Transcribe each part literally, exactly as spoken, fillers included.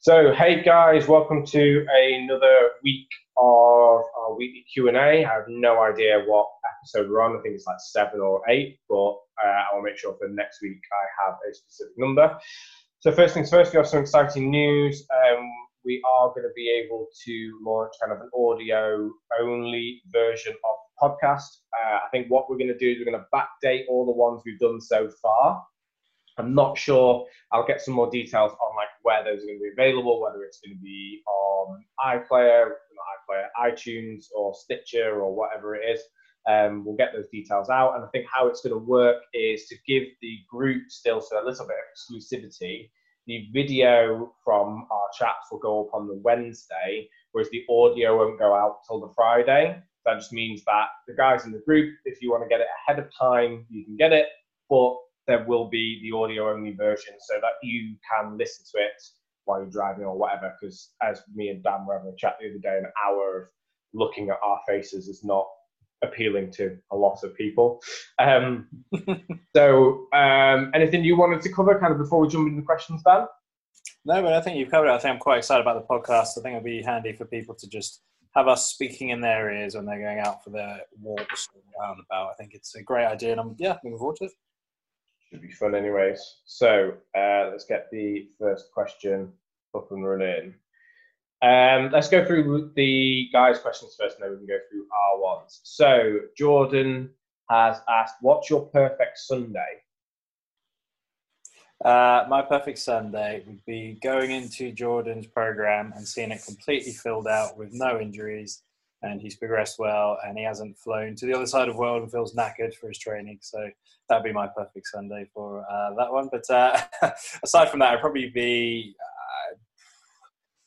So, hey guys, welcome to another week of our weekly Q and A. I have no idea what episode we're on. I think it's like seven or eight, but uh, I'll make sure for next week I have a specific number. So first things first, we have some exciting news. Um, we are going to be able to launch kind of an audio-only version of the podcast. Uh, I think what we're going to do is we're going to backdate all the ones we've done so far. I'm not sure. I'll get some more details on like where those are going to be available, whether it's going to be on iPlayer, not iPlayer, iTunes or Stitcher or whatever it is. Um, we'll get those details out. And I think how it's going to work is to give the group still so a little bit of exclusivity. The video from our chats will go up on the Wednesday, whereas the audio won't go out till the Friday. That just means that the guys in the group, if you want to get it ahead of time, you can get it. But there will be the audio-only version so that you can listen to it while you're driving or whatever, because as me and Dan were having a chat the other day, an hour of looking at our faces is not appealing to a lot of people. Um, so um, anything you wanted to cover kind of before we jump into the questions, Dan? No, but I think you've covered it. I think I'm quite excited about the podcast. I think it'll be handy for people to just have us speaking in their ears when they're going out for their walks or roundabout. I think it's a great idea, and I'm, yeah, looking forward to it. Should be fun anyways. So uh, let's get the first question up and running. Um, let's go through the guys' questions first, and then we can go through our ones. So Jordan has asked, what's your perfect Sunday? Uh, my perfect Sunday would be going into Jordan's program and seeing it completely filled out with no injuries, and he's progressed well, and he hasn't flown to the other side of the world and feels knackered for his training. So that'd be my perfect Sunday for uh, that one. But uh, aside from that, it'd probably be uh,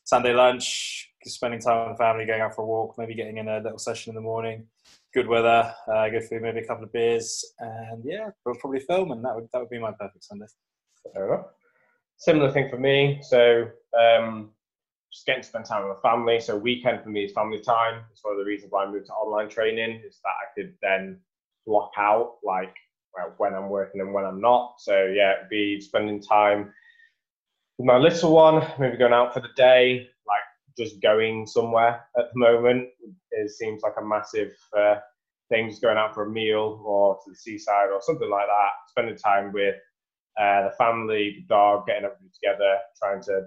Sunday lunch, spending time with the family, going out for a walk, maybe getting in a little session in the morning, good weather, uh, good food, maybe a couple of beers, and yeah, we'll probably film, and that would that would be my perfect Sunday. Fair enough. Similar thing for me. So. Um... Just getting to spend time with my family. So weekend for me is family time. It's one of the reasons why I moved to online training, is that I could then block out like well, when I'm working and when I'm not. So yeah, it'd be spending time with my little one, maybe going out for the day, like just going somewhere at the moment. It seems like a massive uh, thing, just going out for a meal or to the seaside or something like that. Spending time with uh, the family, the dog, getting everybody together, trying to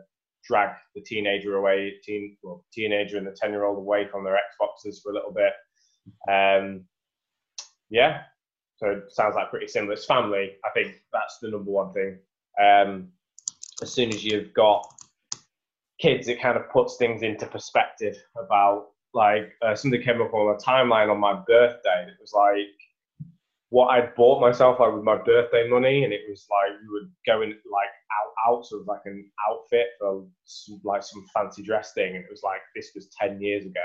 drag the teenager away, teen, well, teenager and the ten-year-old away from their Xboxes for a little bit. Um, yeah, so it sounds like pretty similar. It's family. I think that's the number one thing. Um, as soon as you've got kids, it kind of puts things into perspective about, like, uh, something came up on a timeline on my birthday, and it was like, what I bought myself like with my birthday money, and it was like we were going like out out sort of like an outfit for some, like some fancy dress thing, and it was like this was ten years ago,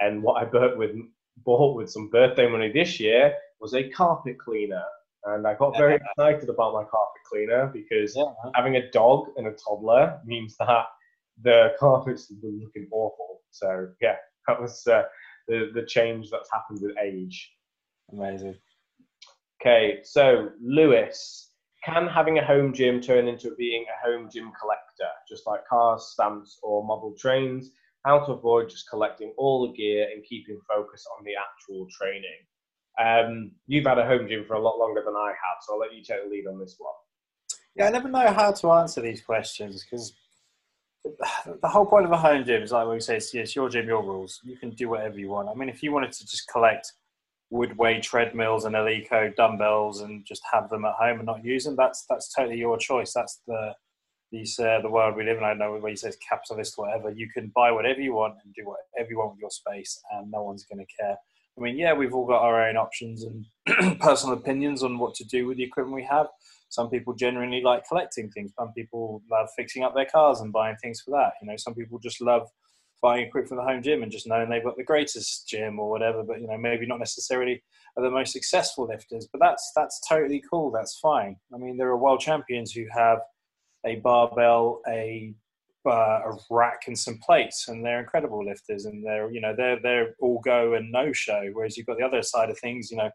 and what I bought with bought with some birthday money this year was a carpet cleaner, and I got very excited about my carpet cleaner because yeah. having a dog and a toddler means that the carpets have been looking awful. So yeah, that was uh, the the change that's happened with age. Amazing. Okay, so Lewis, can having a home gym turn into being a home gym collector, just like cars, stamps, or model trains? How to avoid just collecting all the gear and keeping focus on the actual training? Um, you've had a home gym for a lot longer than I have, so I'll let you take the lead on this one. Yeah, I never know how to answer these questions, because the whole point of a home gym is like when we say, it's, it's your gym, your rules. You can do whatever you want. I mean, if you wanted to just collect Woodway treadmills and Eleiko dumbbells and just have them at home and not use them, that's that's totally your choice. That's the these uh, the world we live in. I don't know whether you say it's capitalist or whatever. You can buy whatever you want and do whatever you want with your space, and no one's going to care. I mean, yeah, we've all got our own options and personal opinions on what to do with the equipment we have. Some people genuinely like collecting things. Some people love fixing up their cars and buying things for that. You know, some people just love buying equipment from the home gym and just knowing they've got the greatest gym or whatever, but, you know, maybe not necessarily are the most successful lifters, but that's that's totally cool. That's fine. I mean, there are world champions who have a barbell, a uh, a rack and some plates, and they're incredible lifters, and they're, you know, they're, they're all go and no show, whereas you've got the other side of things, you know,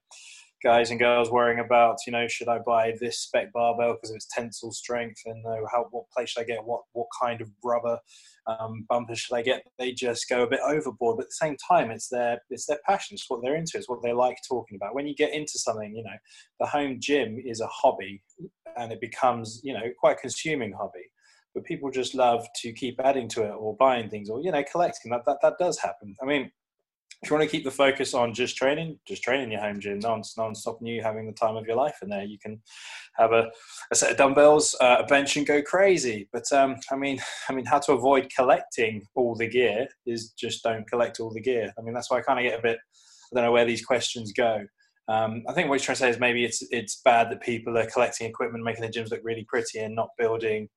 guys and girls worrying about, you know, should I buy this spec barbell because of its tensile strength, and uh, how, what plate should I get, what what kind of rubber um, bumper should I get? They just go a bit overboard, but at the same time, it's their it's their passion, it's what they're into, it's what they like talking about. When you get into something, you know, the home gym is a hobby, and it becomes, you know, quite a consuming hobby. But people just love to keep adding to it, or buying things, or, you know, collecting. That that that does happen. I mean, if you want to keep the focus on just training, just training your home gym, non, non-stopping you having the time of your life in there. You can have a, a set of dumbbells, uh, a bench, and go crazy. But um, I mean, I mean, how to avoid collecting all the gear is just don't collect all the gear. I mean, that's why I kind of get a bit, I don't know where these questions go. Um, I think what you're trying to say is maybe it's it's bad that people are collecting equipment, making the gyms look really pretty, and not building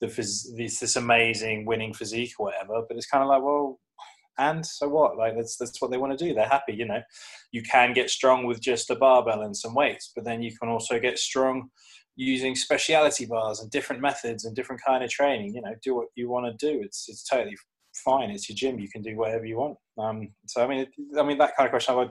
the phys- this, this amazing winning physique or whatever. But it's kind of like, well, and so what? Like, that's that's what they want to do. They're happy, you know. You can get strong with just a barbell and some weights, but then you can also get strong using speciality bars and different methods and different kind of training. You know, do what you want to do. It's it's totally fine. It's your gym. You can do whatever you want. Um, so I mean, I mean that kind of question I would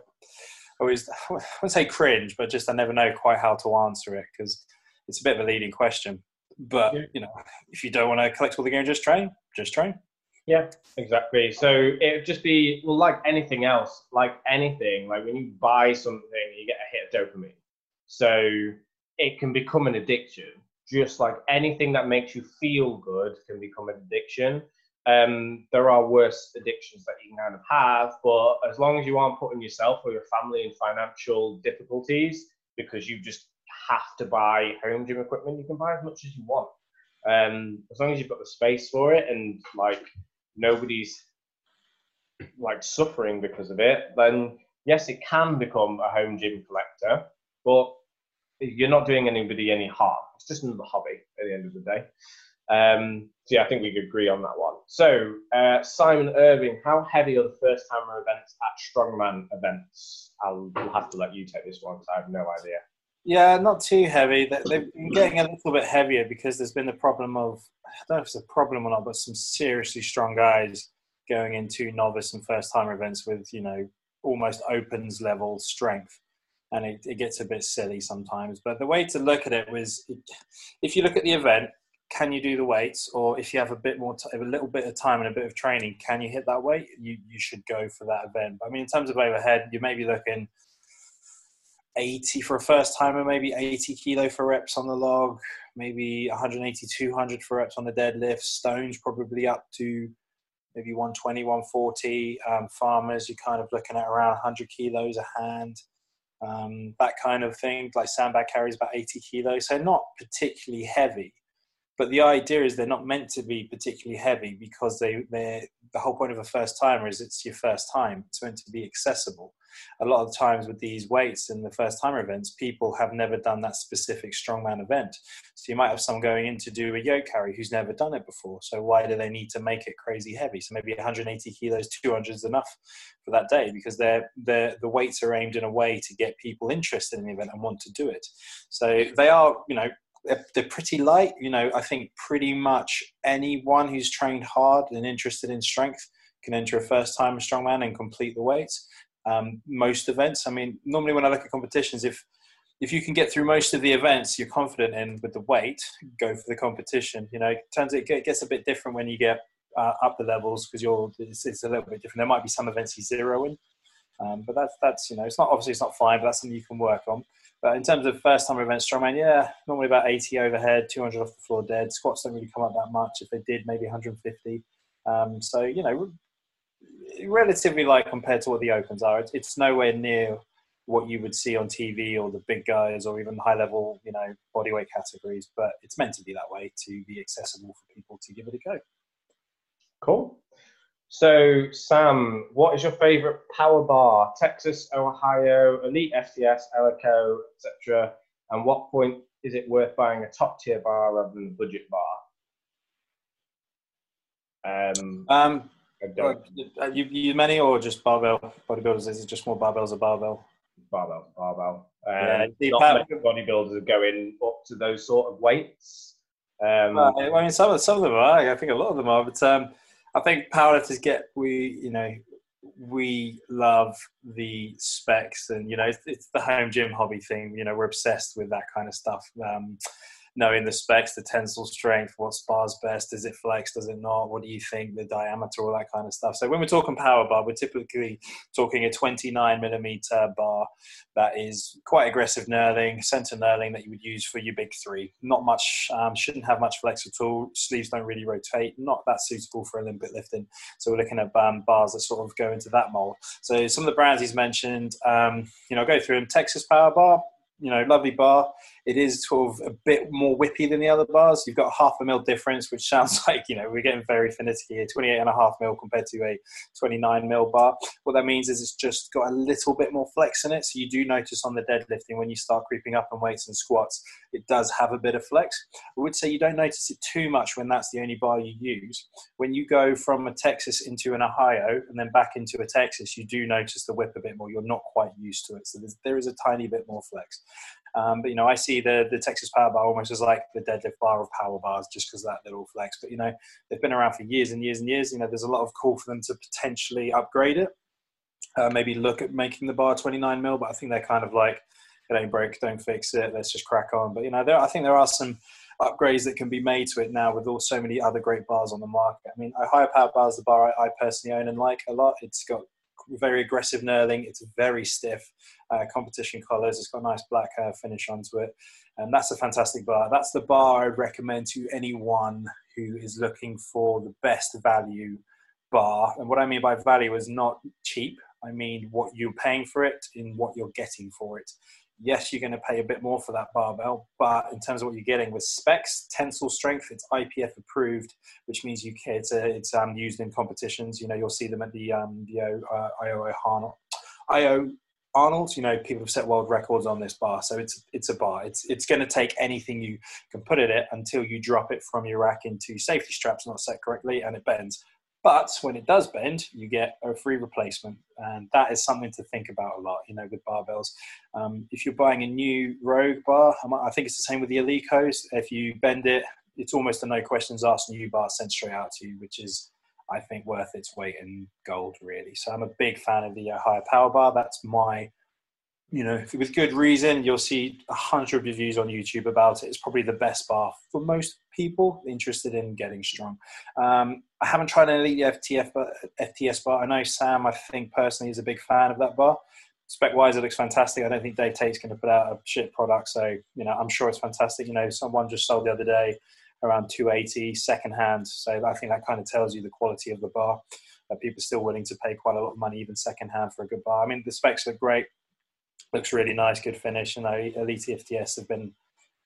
always I would say cringe, but just I never know quite how to answer it because it's a bit of a leading question. But you know, if you don't want to collect all the gear and just train, just train. Yeah, exactly. So it would just be, well, like anything else, like anything, like when you buy something, you get a hit of dopamine. So it can become an addiction. Just like anything that makes you feel good can become an addiction. Um, there are worse addictions that you can kind of have, but as long as you aren't putting yourself or your family in financial difficulties because you just have to buy home gym equipment, you can buy as much as you want. Um, as long as you've got the space for it and like nobody's like suffering because of it, then yes, it can become a home gym collector, but you're not doing anybody any harm. It's just another hobby at the end of the day. Um, so yeah, I think we could agree on that one. So uh, Simon Irving, how heavy are the first timer events at Strongman events? I'll have to let you take this one because I have no idea. Yeah, not too heavy. They've been getting a little bit heavier because there's been the problem of, I don't know if it's a problem or not, but some seriously strong guys going into novice and first-timer events with, you know, almost opens level strength. And it, it gets a bit silly sometimes. But the way to look at it was, if you look at the event, can you do the weights? Or if you have a bit more, t- a little bit of time and a bit of training, can you hit that weight? You, you should go for that event. But I mean, in terms of overhead, you may be looking eighty for a first timer, maybe eighty kilo for reps on the log, maybe one eighty, two hundred for reps on the deadlift. Stones probably up to maybe one twenty, one forty. Um, farmers, you're kind of looking at around one hundred kilos a hand, um, that kind of thing. Like sandbag carries about eighty kilos, so not particularly heavy. But the idea is they're not meant to be particularly heavy because they they're the whole point of a first timer is it's your first time. It's meant to be accessible. A lot of times with these weights in the first timer events, people have never done that specific strongman event. So you might have someone going in to do a yoke carry who's never done it before. So why do they need to make it crazy heavy? So maybe one eighty kilos, two hundred is enough for that day because they're, they're, the weights are aimed in a way to get people interested in the event and want to do it. So they are, you know, They're, they're pretty light. You know, I think pretty much anyone who's trained hard and interested in strength can enter a first time strongman and complete the weights. Um, most events, I mean, normally when I look at competitions, if if you can get through most of the events you're confident in with the weight, go for the competition. You know, it turns out it gets a bit different when you get uh, up the levels because you're it's, it's a little bit different. There might be some events you zero in, um, but that's that's you know, it's not obviously it's not fine, but that's something you can work on. But in terms of first-time events, strongman, yeah, normally about eighty overhead, two hundred off the floor dead. Squats don't really come up that much. If they did, maybe one fifty. Um, so, you know, relatively light compared to what the opens are. It's, it's nowhere near what you would see on T V or the big guys or even high-level, you know, bodyweight categories. But it's meant to be that way to be accessible for people to give it a go. Cool. So, Sam, what is your favourite power bar? Texas, Ohio, Elite F T S, Eleiko, et cetera. And what point is it worth buying a top-tier bar rather than a budget bar? Um, um, you, you many or just barbell bodybuilders? Is it just more barbells or barbell? Barbell, barbell. Um, yeah, not power- many bodybuilders are going up to those sort of weights. Um, uh, I mean, some, some of them are. I think a lot of them are, but... Um, I think powerlifters get, we, you know, we love the specs, and, you know, it's, it's the home gym hobby thing. You know, we're obsessed with that kind of stuff. Um, knowing the specs, the tensile strength, what spars best, is it flex, does it not, what do you think, the diameter, all that kind of stuff. So when we're talking power bar, we're typically talking a twenty-nine millimeter bar that is quite aggressive knurling, center knurling that you would use for your big three. Not much, um, shouldn't have much flex at all, sleeves don't really rotate, not that suitable for Olympic lifting. So we're looking at um, bars that sort of go into that mold. So some of the brands he's mentioned, um, you know, I'll go through them. Texas Power Bar, you know, lovely bar. It is sort of a bit more whippy than the other bars. You've got half a mil difference, which sounds like, you know, we're getting very finicky here, twenty-eight and a half mil compared to a twenty-nine mil bar. What that means is it's just got a little bit more flex in it. So you do notice on the deadlifting, when you start creeping up in weights and squats, it does have a bit of flex. I would say you don't notice it too much when that's the only bar you use. When you go from a Texas into an Ohio and then back into a Texas, you do notice the whip a bit more. You're not quite used to it. So there is a tiny bit more flex. Um, but, you know, I see the, the Texas Power Bar almost as like the deadlift bar of power bars, just because that little flex. But, you know, they've been around for years and years and years. You know, there's a lot of call for them to potentially upgrade it, uh, maybe look at making the bar twenty-nine mil. But I think they're kind of like, it ain't broke, don't fix it, let's just crack on. But, you know, there, I think there are some upgrades that can be made to it now with all so many other great bars on the market. I mean, Ohio Power Bar is the bar I, I personally own and like a lot. It's got very aggressive knurling, it's very stiff, uh, competition colours, it's got a nice black uh, finish onto it, and that's a fantastic bar. That's the bar I'd recommend to anyone who is looking for the best value bar. And what I mean by value is not cheap, I mean what you're paying for it and what you're getting for it. Yes, you're going to pay a bit more for that barbell, but in terms of what you're getting with specs, tensile strength, it's I P F approved, which means you care to, it's um, used in competitions. You know, you'll see them at the um, the uh, I O Arnold. You know, people have set world records on this bar, so it's it's a bar. It's it's going to take anything you can put in it until you drop it from your rack into safety straps not set correctly, and it bends. But when it does bend, you get a free replacement. And that is something to think about a lot, you know, with barbells. Um, if you're buying a new Rogue bar, I think it's the same with the Eleikos. If you bend it, it's almost a no questions asked new bar sent straight out to you, which is, I think, worth its weight in gold, really. So I'm a big fan of the Ohio Power Bar. That's my, you know, with good reason. You'll see a hundred reviews on YouTube about it. It's probably the best bar for most people interested in getting strong. Um, I haven't tried an Elite F T S bar. I know Sam, I think personally, is a big fan of that bar. Spec-wise, it looks fantastic. I don't think Dave Tate's going to put out a shit product. So, you know, I'm sure it's fantastic. You know, someone just sold the other day around two eighty secondhand. So I think that kind of tells you the quality of the bar. Uh, people are still willing to pay quite a lot of money, even secondhand, for a good bar. I mean, the specs look great. Looks really nice, good finish. You know, Elite F T S have been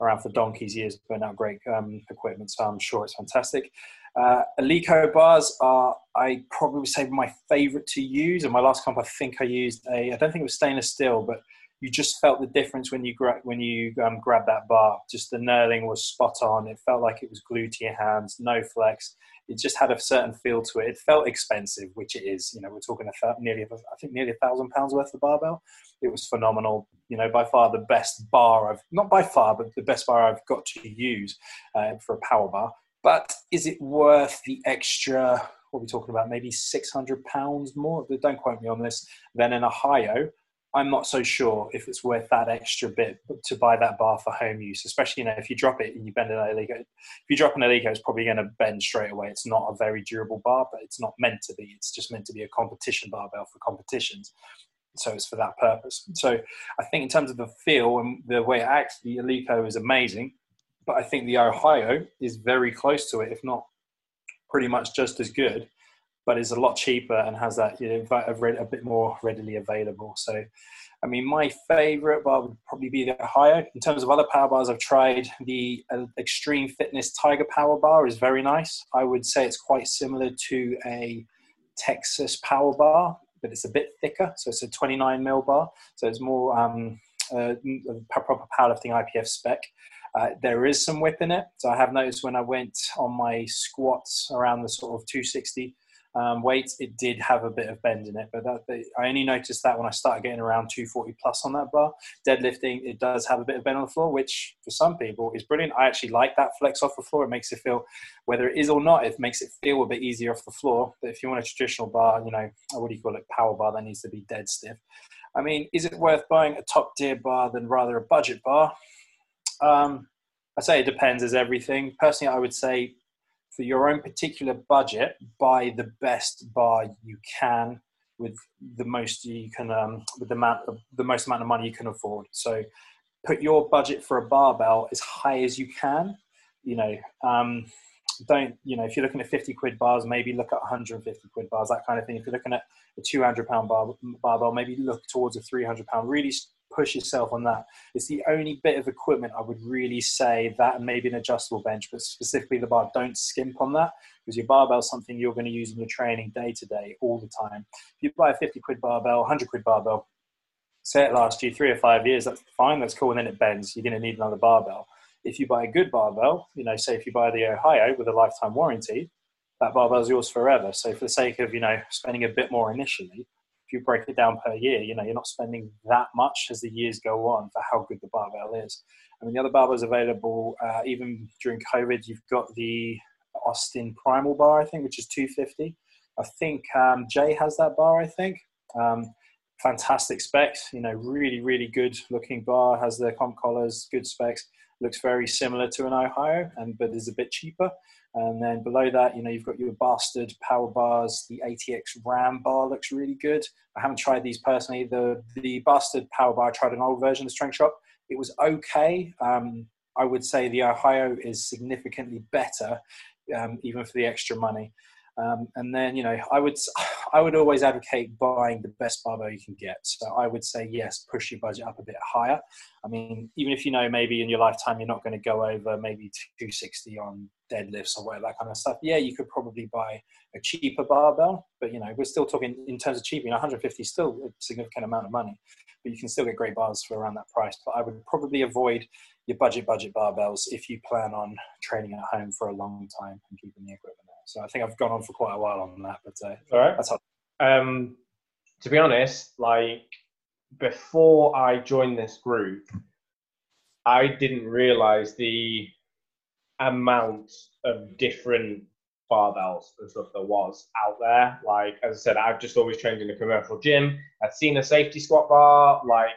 around for donkey's years, putting out great um, equipment, so I'm sure it's fantastic. Uh, Eleiko bars are, I probably say, my favorite to use. And my last comp, I think I used a, I don't think it was stainless steel, but you just felt the difference when you gra- when you um, grabbed that bar. Just the knurling was spot on. It felt like it was glued to your hands, no flex. It just had a certain feel to it. It felt expensive, which it is. You know, we're talking about nearly, I think, nearly a thousand pounds worth of barbell. It was phenomenal. You know, by far the best bar I've, not by far, but the best bar I've got to use uh, for a power bar. But is it worth the extra, what are we talking about, maybe six hundred pounds more? Don't quote me on this. Then in Ohio, I'm not so sure if it's worth that extra bit to buy that bar for home use, especially, you know, if you drop it and you bend an Eleiko. If you drop an Eleiko, it's probably going to bend straight away. It's not a very durable bar, but it's not meant to be. It's just meant to be a competition barbell for competitions. So it's for that purpose. So I think in terms of the feel and the way it acts, the Eleiko is amazing, but I think the Ohio is very close to it, if not pretty much just as good, but it's a lot cheaper and has that, you know, a bit more readily available. So, I mean, my favorite bar would probably be the Ohio. In terms of other power bars I've tried, the Extreme Fitness Tiger Power Bar is very nice. I would say it's quite similar to a Texas Power Bar, but it's a bit thicker. So it's a twenty-nine mil bar. So it's more um, uh, proper powerlifting I P F spec. Uh, there is some whip in it. So I have noticed when I went on my squats around the sort of two sixty, um, weights, it did have a bit of bend in it, but that, they, I only noticed that when I started getting around two forty plus on that bar. Deadlifting, it does have a bit of bend on the floor, which for some people is brilliant. I actually like that flex off the floor. It makes it feel, whether it is or not, it makes it feel a bit easier off the floor. But if you want a traditional bar, you know, what do you call it, power bar, that needs to be dead stiff. I mean, is it worth buying a top tier bar than rather a budget bar? Um, I say it depends as everything. Personally, I would say for your own particular budget, buy the best bar you can with the most you can, um, with the amount of, the most amount of money you can afford. So put your budget for a barbell as high as you can. You know, um, don't, you know, if you're looking at fifty quid bars, maybe look at one hundred fifty quid bars, that kind of thing. If you're looking at a two hundred pound bar, barbell, maybe look towards a three hundred pound, really push yourself on that. It's the only bit of equipment I would really say, that and maybe an adjustable bench, but specifically the bar, don't skimp on that, because your barbell is something you're going to use in your training day to day all the time. If you buy a fifty quid barbell, one hundred quid barbell, say it lasts you three or five years, that's fine, that's cool, and then it bends, you're going to need another barbell. If you buy a good barbell, you know, say if you buy the Ohio with a lifetime warranty, that barbell is yours forever. So for the sake of, you know, spending a bit more initially, if you break it down per year, you know, you're not spending that much as the years go on for how good the barbell is. I mean, the other barbells available, uh, even during COVID, you've got the Austin Primal bar, I think, which is two fifty. I think um, Jay has that bar, I think. Um, fantastic specs, you know, really, really good looking bar, has the comp collars, good specs, looks very similar to an Ohio, and but is a bit cheaper. And then below that, you know, you've got your Bastard Power Bars. The A T X Ram Bar looks really good. I haven't tried these personally. The the Bastard Power Bar, I tried an old version of Strength Shop. It was okay. Um, I would say the Ohio is significantly better, um, even for the extra money. Um, and then, you know, I would I would always advocate buying the best barbell you can get. So I would say, yes, push your budget up a bit higher. I mean, even if you know maybe in your lifetime you're not going to go over maybe two sixty on deadlifts or whatever, that kind of stuff, yeah, you could probably buy a cheaper barbell. But, you know, we're still talking in terms of cheap, you know, one hundred fifty is still a significant amount of money. But you can still get great bars for around that price. But I would probably avoid your budget budget barbells if you plan on training at home for a long time and keeping the equipment. So I think I've gone on for quite a while on that, but uh, all right. That's how- um, to be honest, like before I joined this group, I didn't realise the amount of different barbells and stuff that was out there. Like, as I said, I've just always trained in a commercial gym. I'd seen a safety squat bar, like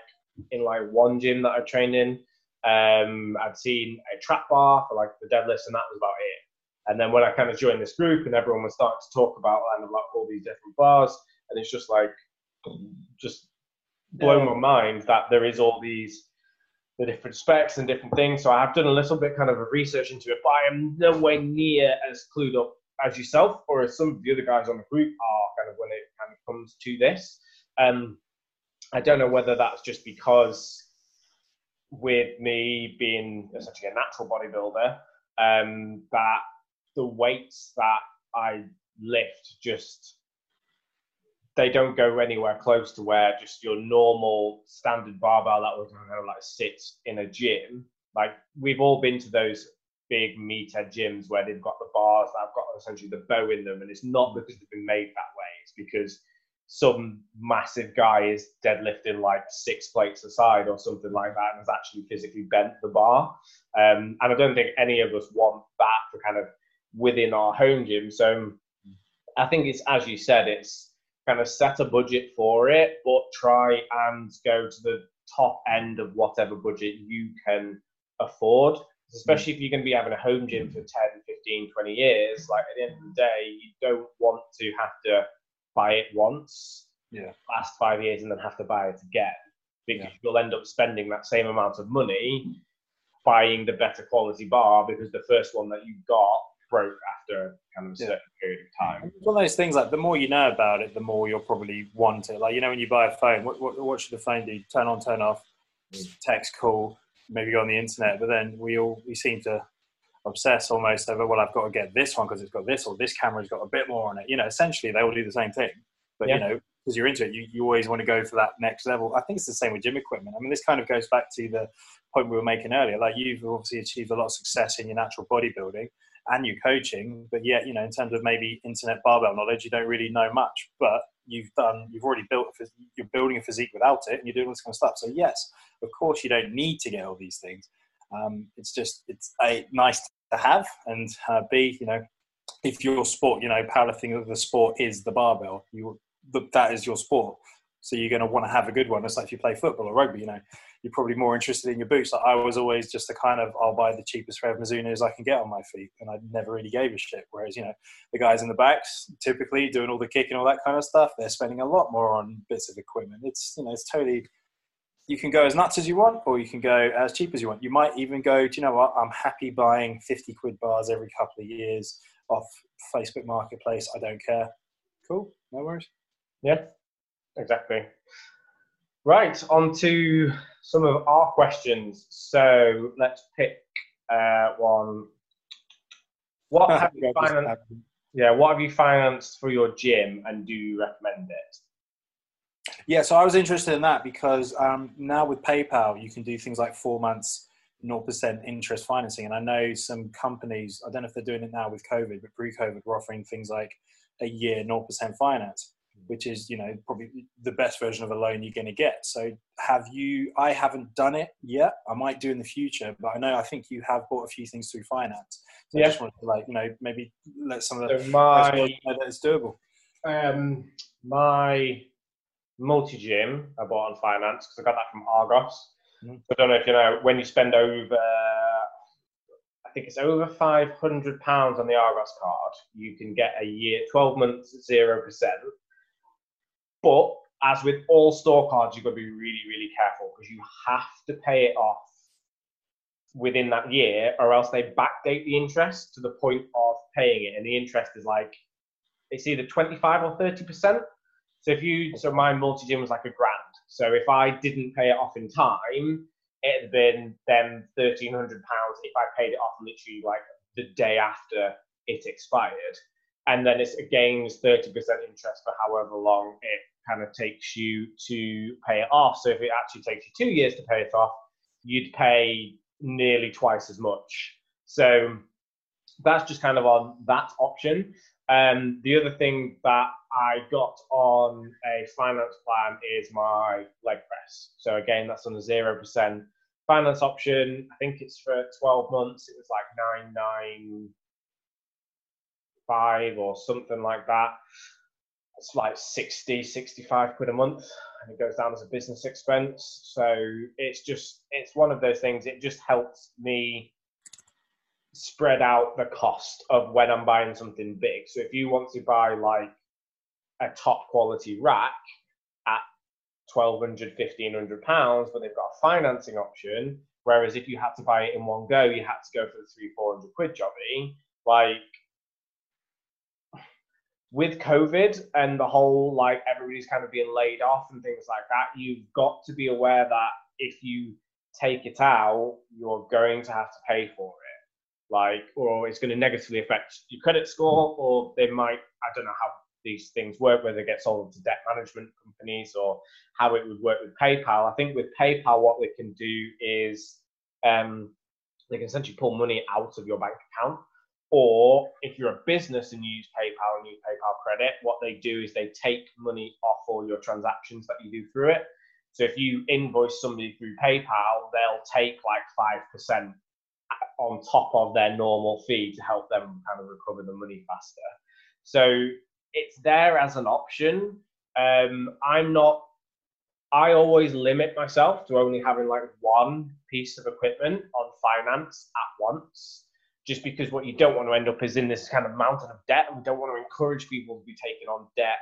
in like one gym that I trained in. Um, I'd seen a trap bar for like the deadlifts, and that was about it. And then when I kind of joined this group and everyone was starting to talk about kind of like all these different bars, and it's just like, just blown yeah. my mind that there is all these, the different specs and different things. So I have done a little bit kind of a research into it, but I am nowhere near as clued up as yourself or as some of the other guys on the group are kind of when it kind of comes to this. Um, I don't know whether that's just because with me being essentially a natural bodybuilder, um, that the weights that I lift just, they don't go anywhere close to where just your normal standard barbell that would kind of like sit in a gym. Like we've all been to those big meathead gyms where they've got the bars that have got essentially the bow in them, and it's not because they've been made that way. It's because some massive guy is deadlifting like six plates a side or something like that and has actually physically bent the bar. Um, and I don't think any of us want that for kind of within our home gym. So I think it's, as you said, it's kind of set a budget for it, but try and go to the top end of whatever budget you can afford, especially if you're going to be having a home gym for ten, fifteen, twenty years. Like at the end of the day, you don't want to have to buy it once, yeah, last five years and then have to buy it again, because yeah. you'll end up spending that same amount of money buying the better quality bar because the first one that you got broke after kind of a certain yeah. period of time. It's one of those things, like the more you know about it, the more you'll probably want it. Like, you know, when you buy a phone, what what, what should the phone do? Turn on, turn off, text, call, maybe go on the internet. But then we all we seem to obsess almost over, well, I've got to get this one because it's got this, or this camera's got a bit more on it. You know, essentially they all do the same thing. But yeah. you know, because you're into it, you, you always want to go for that next level. I think it's the same with gym equipment. I mean, this kind of goes back to the point we were making earlier. Like, you've obviously achieved a lot of success in your natural bodybuilding. and your coaching, but yet, you know, in terms of maybe internet barbell knowledge, you don't really know much, but you've done, you've already built, you're building a physique without it, and you're doing this kind of stuff. So yes, of course you don't need to get all these things. Um, it's just, it's A, nice to have, and uh, B, you know, if your sport, you know, powerlifting, the sport is the barbell, you, that is your sport. So you're going to want to have a good one. It's like if you play football or rugby, you know, you're probably more interested in your boots. Like I was always just the kind of, I'll buy the cheapest pair of Mizunos I can get on my feet. And I never really gave a shit. Whereas, you know, the guys in the backs typically doing all the kick and all that kind of stuff, they're spending a lot more on bits of equipment. It's, you know, it's totally, you can go as nuts as you want, or you can go as cheap as you want. You might even go, do you know what? I'm happy buying fifty quid bars every couple of years off Facebook Marketplace. I don't care. Cool. No worries. Yeah. Exactly. Right, on to some of our questions. So let's pick uh, one. What have you financed? Yeah, what have you financed for your gym, and do you recommend it? Yeah, so I was interested in that because um, now with PayPal, you can do things like four months, zero percent interest financing. And I know some companies, I don't know if they're doing it now with COVID, but pre-COVID were offering things like a year, zero percent finance, which is, you know, probably the best version of a loan you're going to get. So have you, I haven't done it yet. I might do in the future, but I know, I think you have bought a few things through finance. So yeah. I just wanted to, like, you know, maybe let some of the, so my, know that it's doable. Um, my multi-gym I bought on finance because I got that from Argos. Mm-hmm. I don't know if you know, when you spend over, I think it's over five hundred pounds on the Argos card, you can get a year, twelve months, zero percent. But as with all store cards, you've got to be really, really careful because you have to pay it off within that year, or else they backdate the interest to the point of paying it. And the interest is like, it's either twenty-five or thirty percent. So if you, so my multi-gym was like a grand. So if I didn't pay it off in time, it had been then thirteen hundred pounds if I paid it off literally like the day after it expired. And then it's again thirty percent interest for however long it kind of takes you to pay it off. So if it actually takes you two years to pay it off, you'd pay nearly twice as much. So that's just kind of on that option. Um, the other thing that I got on a finance plan is my leg press. So again, that's on a zero percent finance option. I think it's for twelve months. It was like nine nine five or something like that. It's like sixty, sixty-five quid a month, and it goes down as a business expense. So it's just, it's one of those things. It just helps me spread out the cost of when I'm buying something big. So if you want to buy like a top quality rack at twelve hundred, fifteen hundred pounds, but they've got a financing option. Whereas if you had to buy it in one go, you had to go for the three, four hundred quid jobby. Like, with COVID and the whole, like, everybody's kind of being laid off and things like that, you've got to be aware that if you take it out, you're going to have to pay for it. Like, or it's going to negatively affect your credit score, or they might, I don't know how these things work, whether it gets sold to debt management companies or how it would work with PayPal. I think with PayPal, what they can do is um, they can essentially pull money out of your bank account. Or if you're a business and you use PayPal and use PayPal credit, what they do is they take money off all your transactions that you do through it. So if you invoice somebody through PayPal, they'll take like five percent on top of their normal fee to help them kind of recover the money faster. So it's there as an option. Um, I'm not, I always limit myself to only having like one piece of equipment on finance at once. Just because what you don't want to end up is in this kind of mountain of debt. We don't want to encourage people to be taking on debt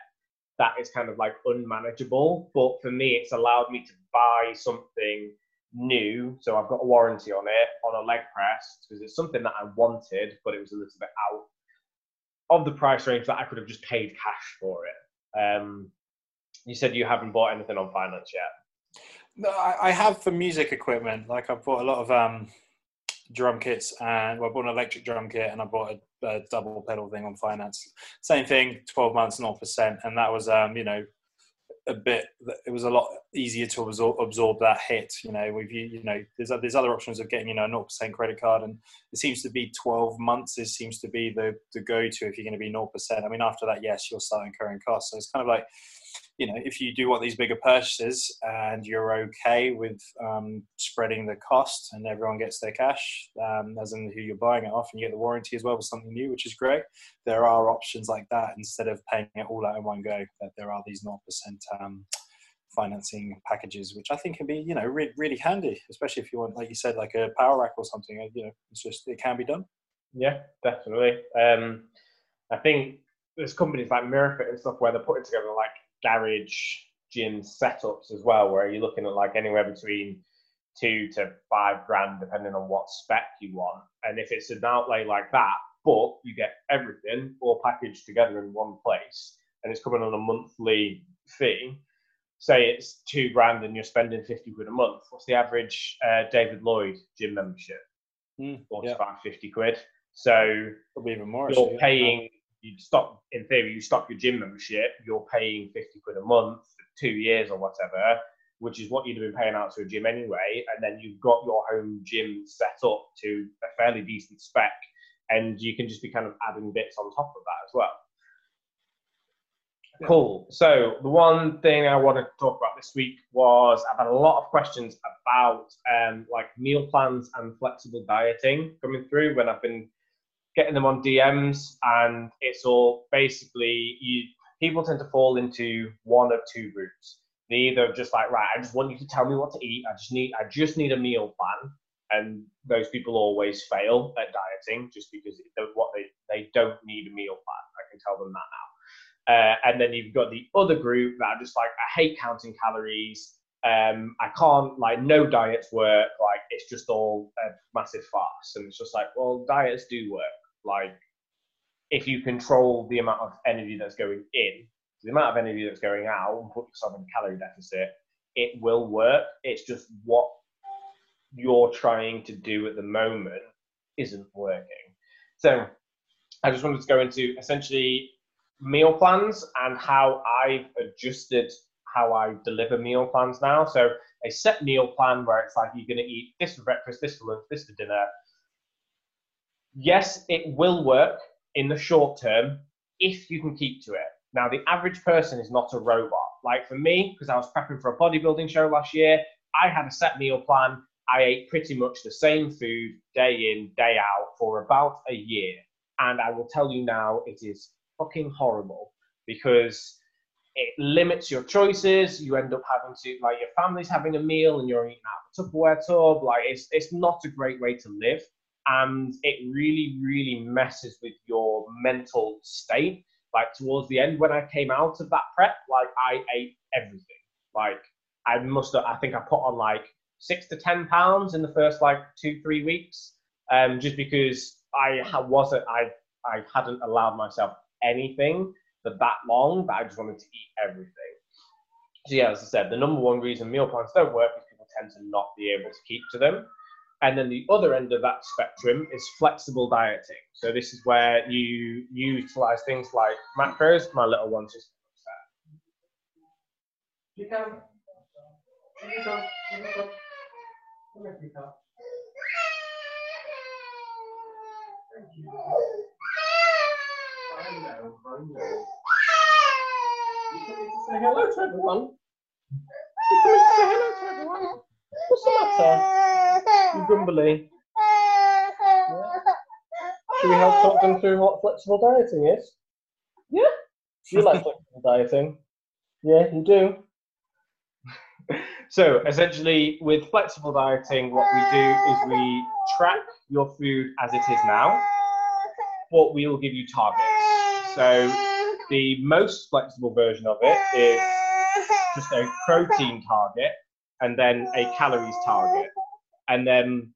that is kind of like unmanageable. But for me, it's allowed me to buy something new. So I've got a warranty on it, on a leg press, because it's something that I wanted, but it was a little bit out of the price range that I could have just paid cash for it. Um, you said you haven't bought anything on finance yet. No, I have for music equipment. Like I've bought a lot of... Um... drum kits, and well, I bought an electric drum kit, and I bought a, a double pedal thing on finance. Same thing, twelve months, zero percent, and that was um, you know, a bit, it was a lot easier to absorb, absorb that hit. You know, we've, you know, there's, there's other options of getting, you know, a zero percent credit card, and it seems to be twelve months. It seems to be the, the go-to if you're going to be zero percent. I mean, after that, yes, you'll start incurring costs. So it's kind of like, you know, if you do want these bigger purchases and you're okay with um, spreading the cost and everyone gets their cash, um, as in who you're buying it off, and you get the warranty as well with something new, which is great. There are options like that instead of paying it all out in one go. That there are these zero percent um, financing packages, which I think can be, you know, re really handy, especially if you want, like you said, like a power rack or something. You know, it's just, it can be done. Yeah, definitely. Um, I think there's companies like Mirafit and stuff where they're putting together like garage gym setups as well, where you're looking at like anywhere between two to five grand depending on what spec you want. And if it's an outlay like that, but you get everything all packaged together in one place, and it's coming on a monthly fee, say it's two grand and you're spending fifty quid a month, what's the average uh, David Lloyd gym membership? mm, forty-five, yeah. fifty quid. So probably even more. You're actually paying, you stop, in theory, you stop your gym membership, you're paying fifty quid a month for two years or whatever, which is what you'd have been paying out to a gym anyway. And then you've got your home gym set up to a fairly decent spec, and you can just be kind of adding bits on top of that as well. Yeah. Cool. So the one thing I wanted to talk about this week was I've had a lot of questions about um, like meal plans and flexible dieting coming through when I've been getting them on D Ms, and it's all basically, you, people tend to fall into one of two groups. They either just like, right, I just want you to tell me what to eat. I just need, I just need a meal plan. And those people always fail at dieting just because they don't, what they, they don't need a meal plan. I can tell them that now. Uh, and then you've got the other group that are just like, I hate counting calories. Um, I can't, like, no diets work. Like, it's just all a massive farce. And it's just like, well, diets do work. Like, if you control the amount of energy that's going in, the amount of energy that's going out, and put yourself in calorie deficit, it will work. It's just what you're trying to do at the moment isn't working. So I just wanted to go into essentially meal plans and how I've adjusted how I deliver meal plans now. So a set meal plan where it's like, you're going to eat this for breakfast, this for lunch, this for dinner. Yes, it will work in the short term if you can keep to it. Now, the average person is not a robot. Like for me, because I was prepping for a bodybuilding show last year, I had a set meal plan. I ate pretty much the same food day in, day out for about a year. And I will tell you now, it is fucking horrible, because it limits your choices. You end up having to, like, your family's having a meal and you're eating out of a Tupperware tub. Like, it's, it's not a great way to live. And it really, really messes with your mental state. Like, towards the end, when I came out of that prep, like, I ate everything. Like, I must have, I think I put on like six to ten pounds in the first like two, three weeks, um, just because I wasn't, I, I hadn't allowed myself anything for that long, but I just wanted to eat everything. So yeah, as I said, the number one reason meal plans don't work is people tend to not be able to keep to them. And then the other end of that spectrum is flexible dieting. So this is where you utilize things like macros. My little one's just upset. You can. You can. You can. You can. Thank you. I know, I know. You can say hello to everyone. You can say hello to everyone. What's the matter? You're grumbly. Yeah. Should we help talk them through what flexible dieting is? Yeah. You like flexible dieting? Yeah, you do. So essentially, with flexible dieting, what we do is we track your food as it is now, but we will give you targets. So the most flexible version of it is just a protein target, and then a calories target. And then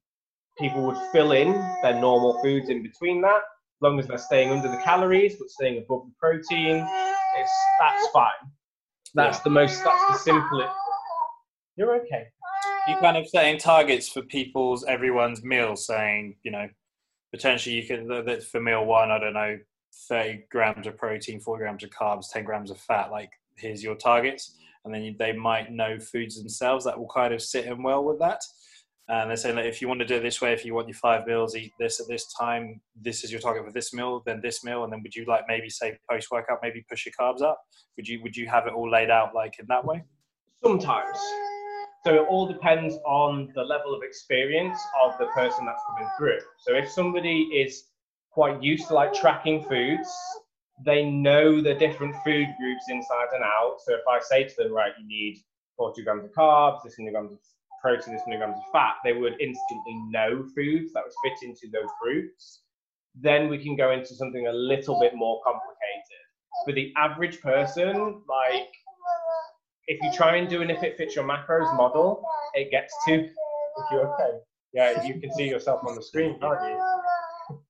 people would fill in their normal foods in between that, as long as they're staying under the calories, but staying above the protein, it's, that's fine. That's yeah. the most, that's the simplest. You're okay. You're kind of setting targets for people's, everyone's meals, saying, you know, potentially you could, for meal one, I don't know, thirty grams of protein, forty grams of carbs, ten grams of fat, like here's your targets. And then they might know foods themselves that will kind of sit in well with that. And they say, like, if you want to do it this way, if you want your five meals, eat this at this time, this is your target for this meal, then this meal. And then would you like maybe say post-workout, maybe push your carbs up? Would you, would you have it all laid out like in that way? Sometimes. So it all depends on the level of experience of the person that's coming through. So if somebody is quite used to like tracking foods, they know the different food groups inside and out. So if I say to them, right, you need forty grams of carbs, this many grams of protein, this many grams of fat, they would instantly know foods that would fit into those groups. Then we can go into something a little bit more complicated. For the average person, like if you try and do an if it fits your macros model, it gets to, if you're okay. Yeah, you can see yourself on the screen, can't you?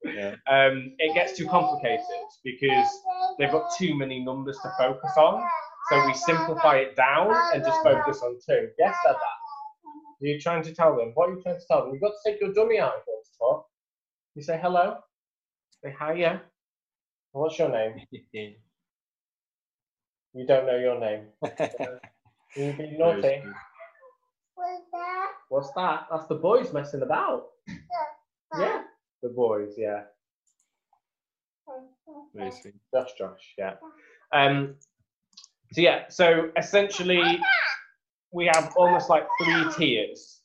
Yeah. Um, it gets too complicated because they've got too many numbers to focus on. So we simplify it down and just focus on two. Yes, Dada. Are you trying to tell them? What are you trying to tell them? You've got to take your dummy out for to talk. You say hello. Say hi, yeah. What's your name? You don't know your name. You've been naughty. What's that? What's that? That's the boys messing about. Yeah. The boys, yeah. Amazing. Josh, Josh, yeah. Um, so yeah, so essentially we have almost like three tiers.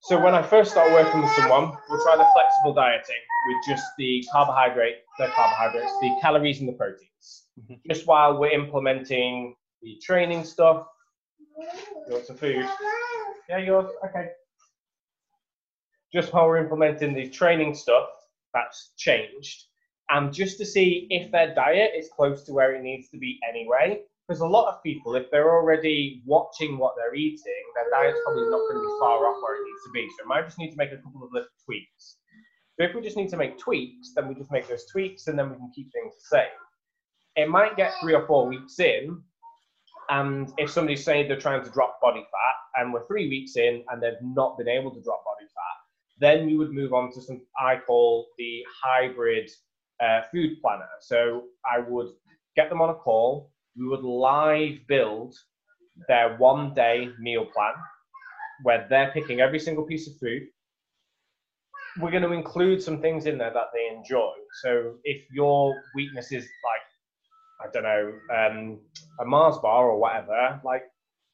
So when I first started working with someone, we'll try the flexible dieting with just the carbohydrate, the carbohydrates, the calories and the proteins. Mm-hmm. Just while we're implementing the training stuff. You want some food? Yeah, yours, okay. Just while we're implementing the training stuff, that's changed. And just to see if their diet is close to where it needs to be anyway. Because a lot of people, if they're already watching what they're eating, their diet's probably not going to be far off where it needs to be. So we might just need to make a couple of little tweaks. So if we just need to make tweaks, then we just make those tweaks and then we can keep things the same. It might get three or four weeks in. And if somebody's saying they're trying to drop body fat and we're three weeks in and they've not been able to drop body fat, then you would move on to something I call the hybrid uh, food planner. So I would get them on a call. We would live build their one day meal plan where they're picking every single piece of food. We're going to include some things in there that they enjoy. So if your weakness is like, I don't know, um, a Mars bar or whatever, like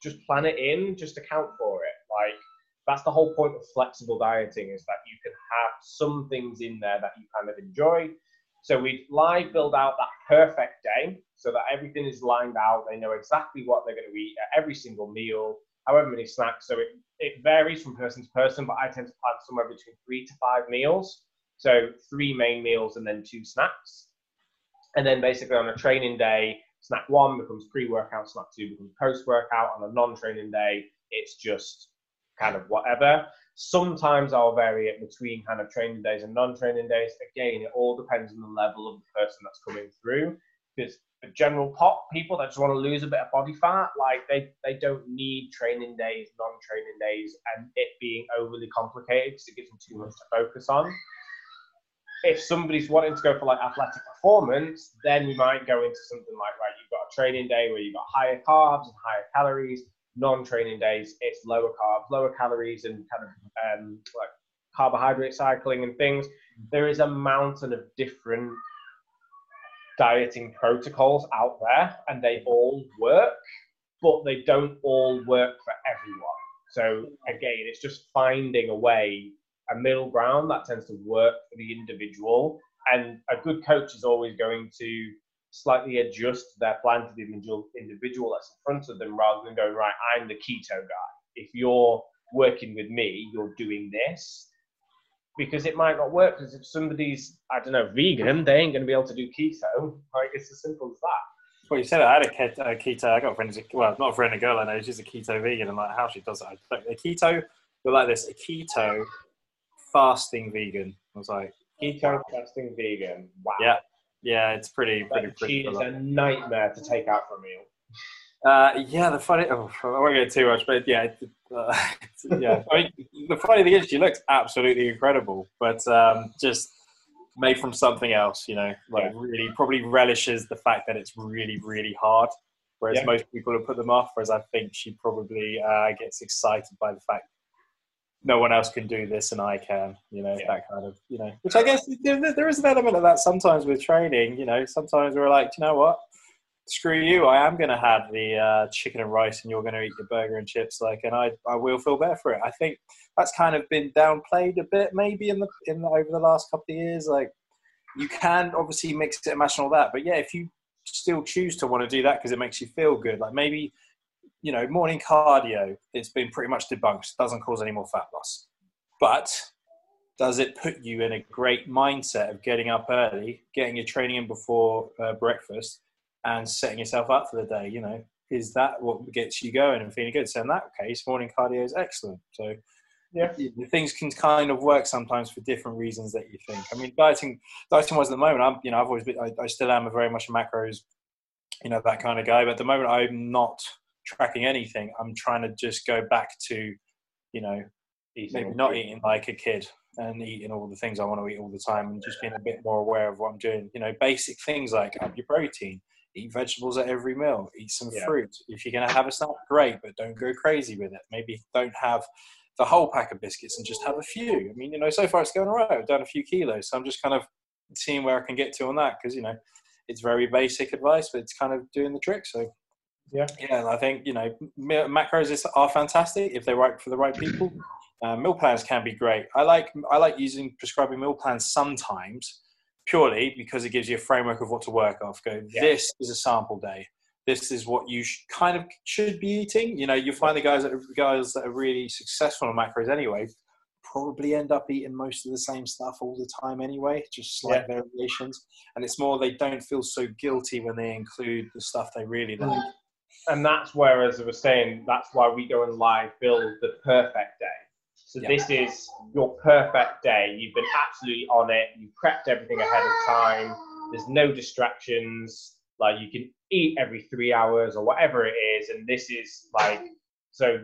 just plan it in, just account for it. Like, that's the whole point of flexible dieting, is that you can have some things in there that you kind of enjoy. So we live build out that perfect day so that everything is lined out. They know exactly what they're going to eat at every single meal, however many snacks. So it, it varies from person to person, but I tend to plan somewhere between three to five meals. So three main meals and then two snacks. And then basically on a training day, snack one becomes pre-workout, snack two becomes post-workout. On a non-training day, it's just kind of whatever. Sometimes I'll vary it between kind of training days and non-training days. Again, it all depends on the level of the person that's coming through, because the general pop people that just want to lose a bit of body fat, like they they don't need training days, non-training days, and it being overly complicated because it gives them too much to focus on. If somebody's wanting to go for like athletic performance, then you might go into something like, right, you've got a training day where you've got higher carbs and higher calories. Non-training days, it's lower carbs, lower calories, and kind of um, like carbohydrate cycling and things. There is a mountain of different dieting protocols out there, and they all work, but they don't all work for everyone. So again, it's just finding a way, a middle ground that tends to work for the individual. And a good coach is always going to slightly adjust their plan to the individual individual that's in front of them, rather than going, right, I'm the keto guy. If you're working with me, you're doing this. Because it might not work, because if somebody's, I don't know, vegan, they ain't going to be able to do keto. Like, it's as simple as that. Well, you said I had a keto, keto I got a friend, well, not a friend, a girl I know, she's a keto vegan, and like how she does that. Like, a keto, you're like this, a keto fasting vegan. I was like, keto fasting vegan, wow. Yeah. Yeah, it's pretty, pretty, pretty. It's a nightmare to take out for a meal. Uh, yeah, the funny, oh, I won't go too much, but yeah, uh, yeah. I mean, the funny thing is, she looked absolutely incredible, but um, just made from something else, you know. Like, yeah. Really, probably relishes the fact that it's really, really hard. whereas yeah. most people would put them off, whereas I think she probably uh, gets excited by the fact no one else can do this and I can, you know, yeah. that kind of, you know, which I guess there is an element of that sometimes with training, you know, sometimes we're like, you know what, screw you, I am going to have the uh, chicken and rice and you're going to eat your burger and chips, like, and I, I will feel better for it. I think that's kind of been downplayed a bit maybe in the, in the, over the last couple of years. Like, you can obviously mix it and match and all that, but yeah, if you still choose to want to do that because it makes you feel good, like maybe, you know, morning cardio, it's been pretty much debunked, doesn't cause any more fat loss. But does it put you in a great mindset of getting up early, getting your training in before uh, breakfast and setting yourself up for the day? You know, is that what gets you going and feeling good? So in that case, morning cardio is excellent. So yeah, things can kind of work sometimes for different reasons that you think. I mean, dieting, dieting was at the moment, I'm, you know, I've always been, I, I still am a very much a macros, you know, that kind of guy. But at the moment I'm not tracking anything. I'm trying to just go back to, you know, maybe not eating like a kid and eating all the things I want to eat all the time, and just being a bit more aware of what I'm doing. You know, basic things like up your protein, eat vegetables at every meal, eat some yeah. fruit. If you're going to have a snack, great, but don't go crazy with it. Maybe don't have the whole pack of biscuits and just have a few. I mean, you know, so far it's going all right. I've done a few kilos, so I'm just kind of seeing where I can get to on that, because, you know, it's very basic advice, but it's kind of doing the trick. So yeah, yeah, and I think, you know, macros are fantastic if they're right for the right people. Uh, meal plans can be great. I like I like using prescribing meal plans sometimes, purely because it gives you a framework of what to work off. Go, yeah. this is a sample day. This is what you sh- kind of should be eating. You know, you find the guys that are, guys that are really successful on macros anyway probably end up eating most of the same stuff all the time anyway, just slight yeah. variations. And it's more they don't feel so guilty when they include the stuff they really like. And that's where, as I was saying, that's why we go and live build the perfect day. So yeah. this is your perfect day. You've been absolutely on it. You've prepped everything ahead of time. There's no distractions. Like, you can eat every three hours or whatever it is. And this is like, so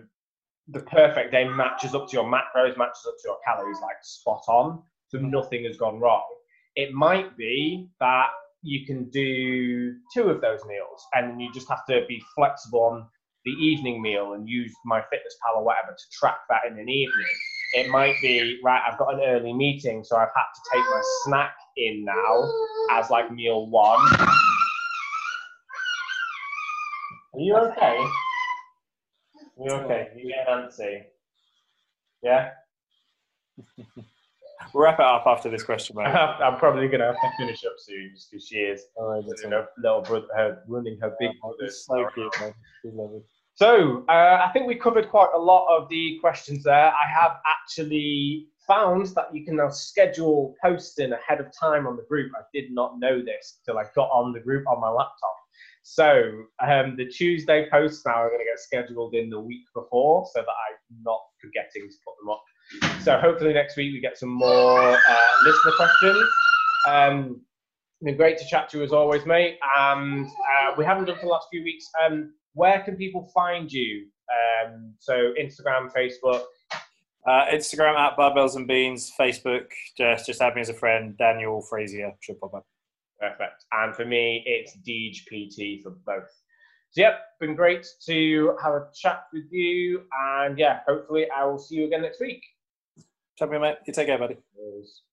the perfect day matches up to your macros, matches up to your calories, like spot on. So nothing has gone wrong. It might be that you can do two of those meals, and you just have to be flexible on the evening meal and use MyFitnessPal or whatever to track that in an evening. It might be, right, I've got an early meeting, so I've had to take my snack in now as like meal one. Are you okay? Are you okay? You get antsy? Yeah? We'll wrap it up after this question, mate. I'm probably going to have to finish up soon, just because she is oh, you know, little brother, her, running her big oh, brother. So, cute, man. so uh, I think we covered quite a lot of the questions there. I have actually found that you can now schedule posting ahead of time on the group. I did not know this until I got on the group on my laptop. So um, the Tuesday posts now are going to get scheduled in the week before, so that I'm not forgetting to put them up. So hopefully next week we get some more uh, listener questions. Um, it's been great to chat to you as always, mate. And uh, we haven't done for the last few weeks. Um, where can people find you? Um, so Instagram, Facebook. Uh, Instagram at Barbells and Beans. Facebook, just just add me as a friend. Daniel Frazier should pop up. Perfect. And for me, it's deej P T for both. So, yep, been great to have a chat with you. And yeah, hopefully I will see you again next week. Chat with you, mate. You take care, buddy. Cheers.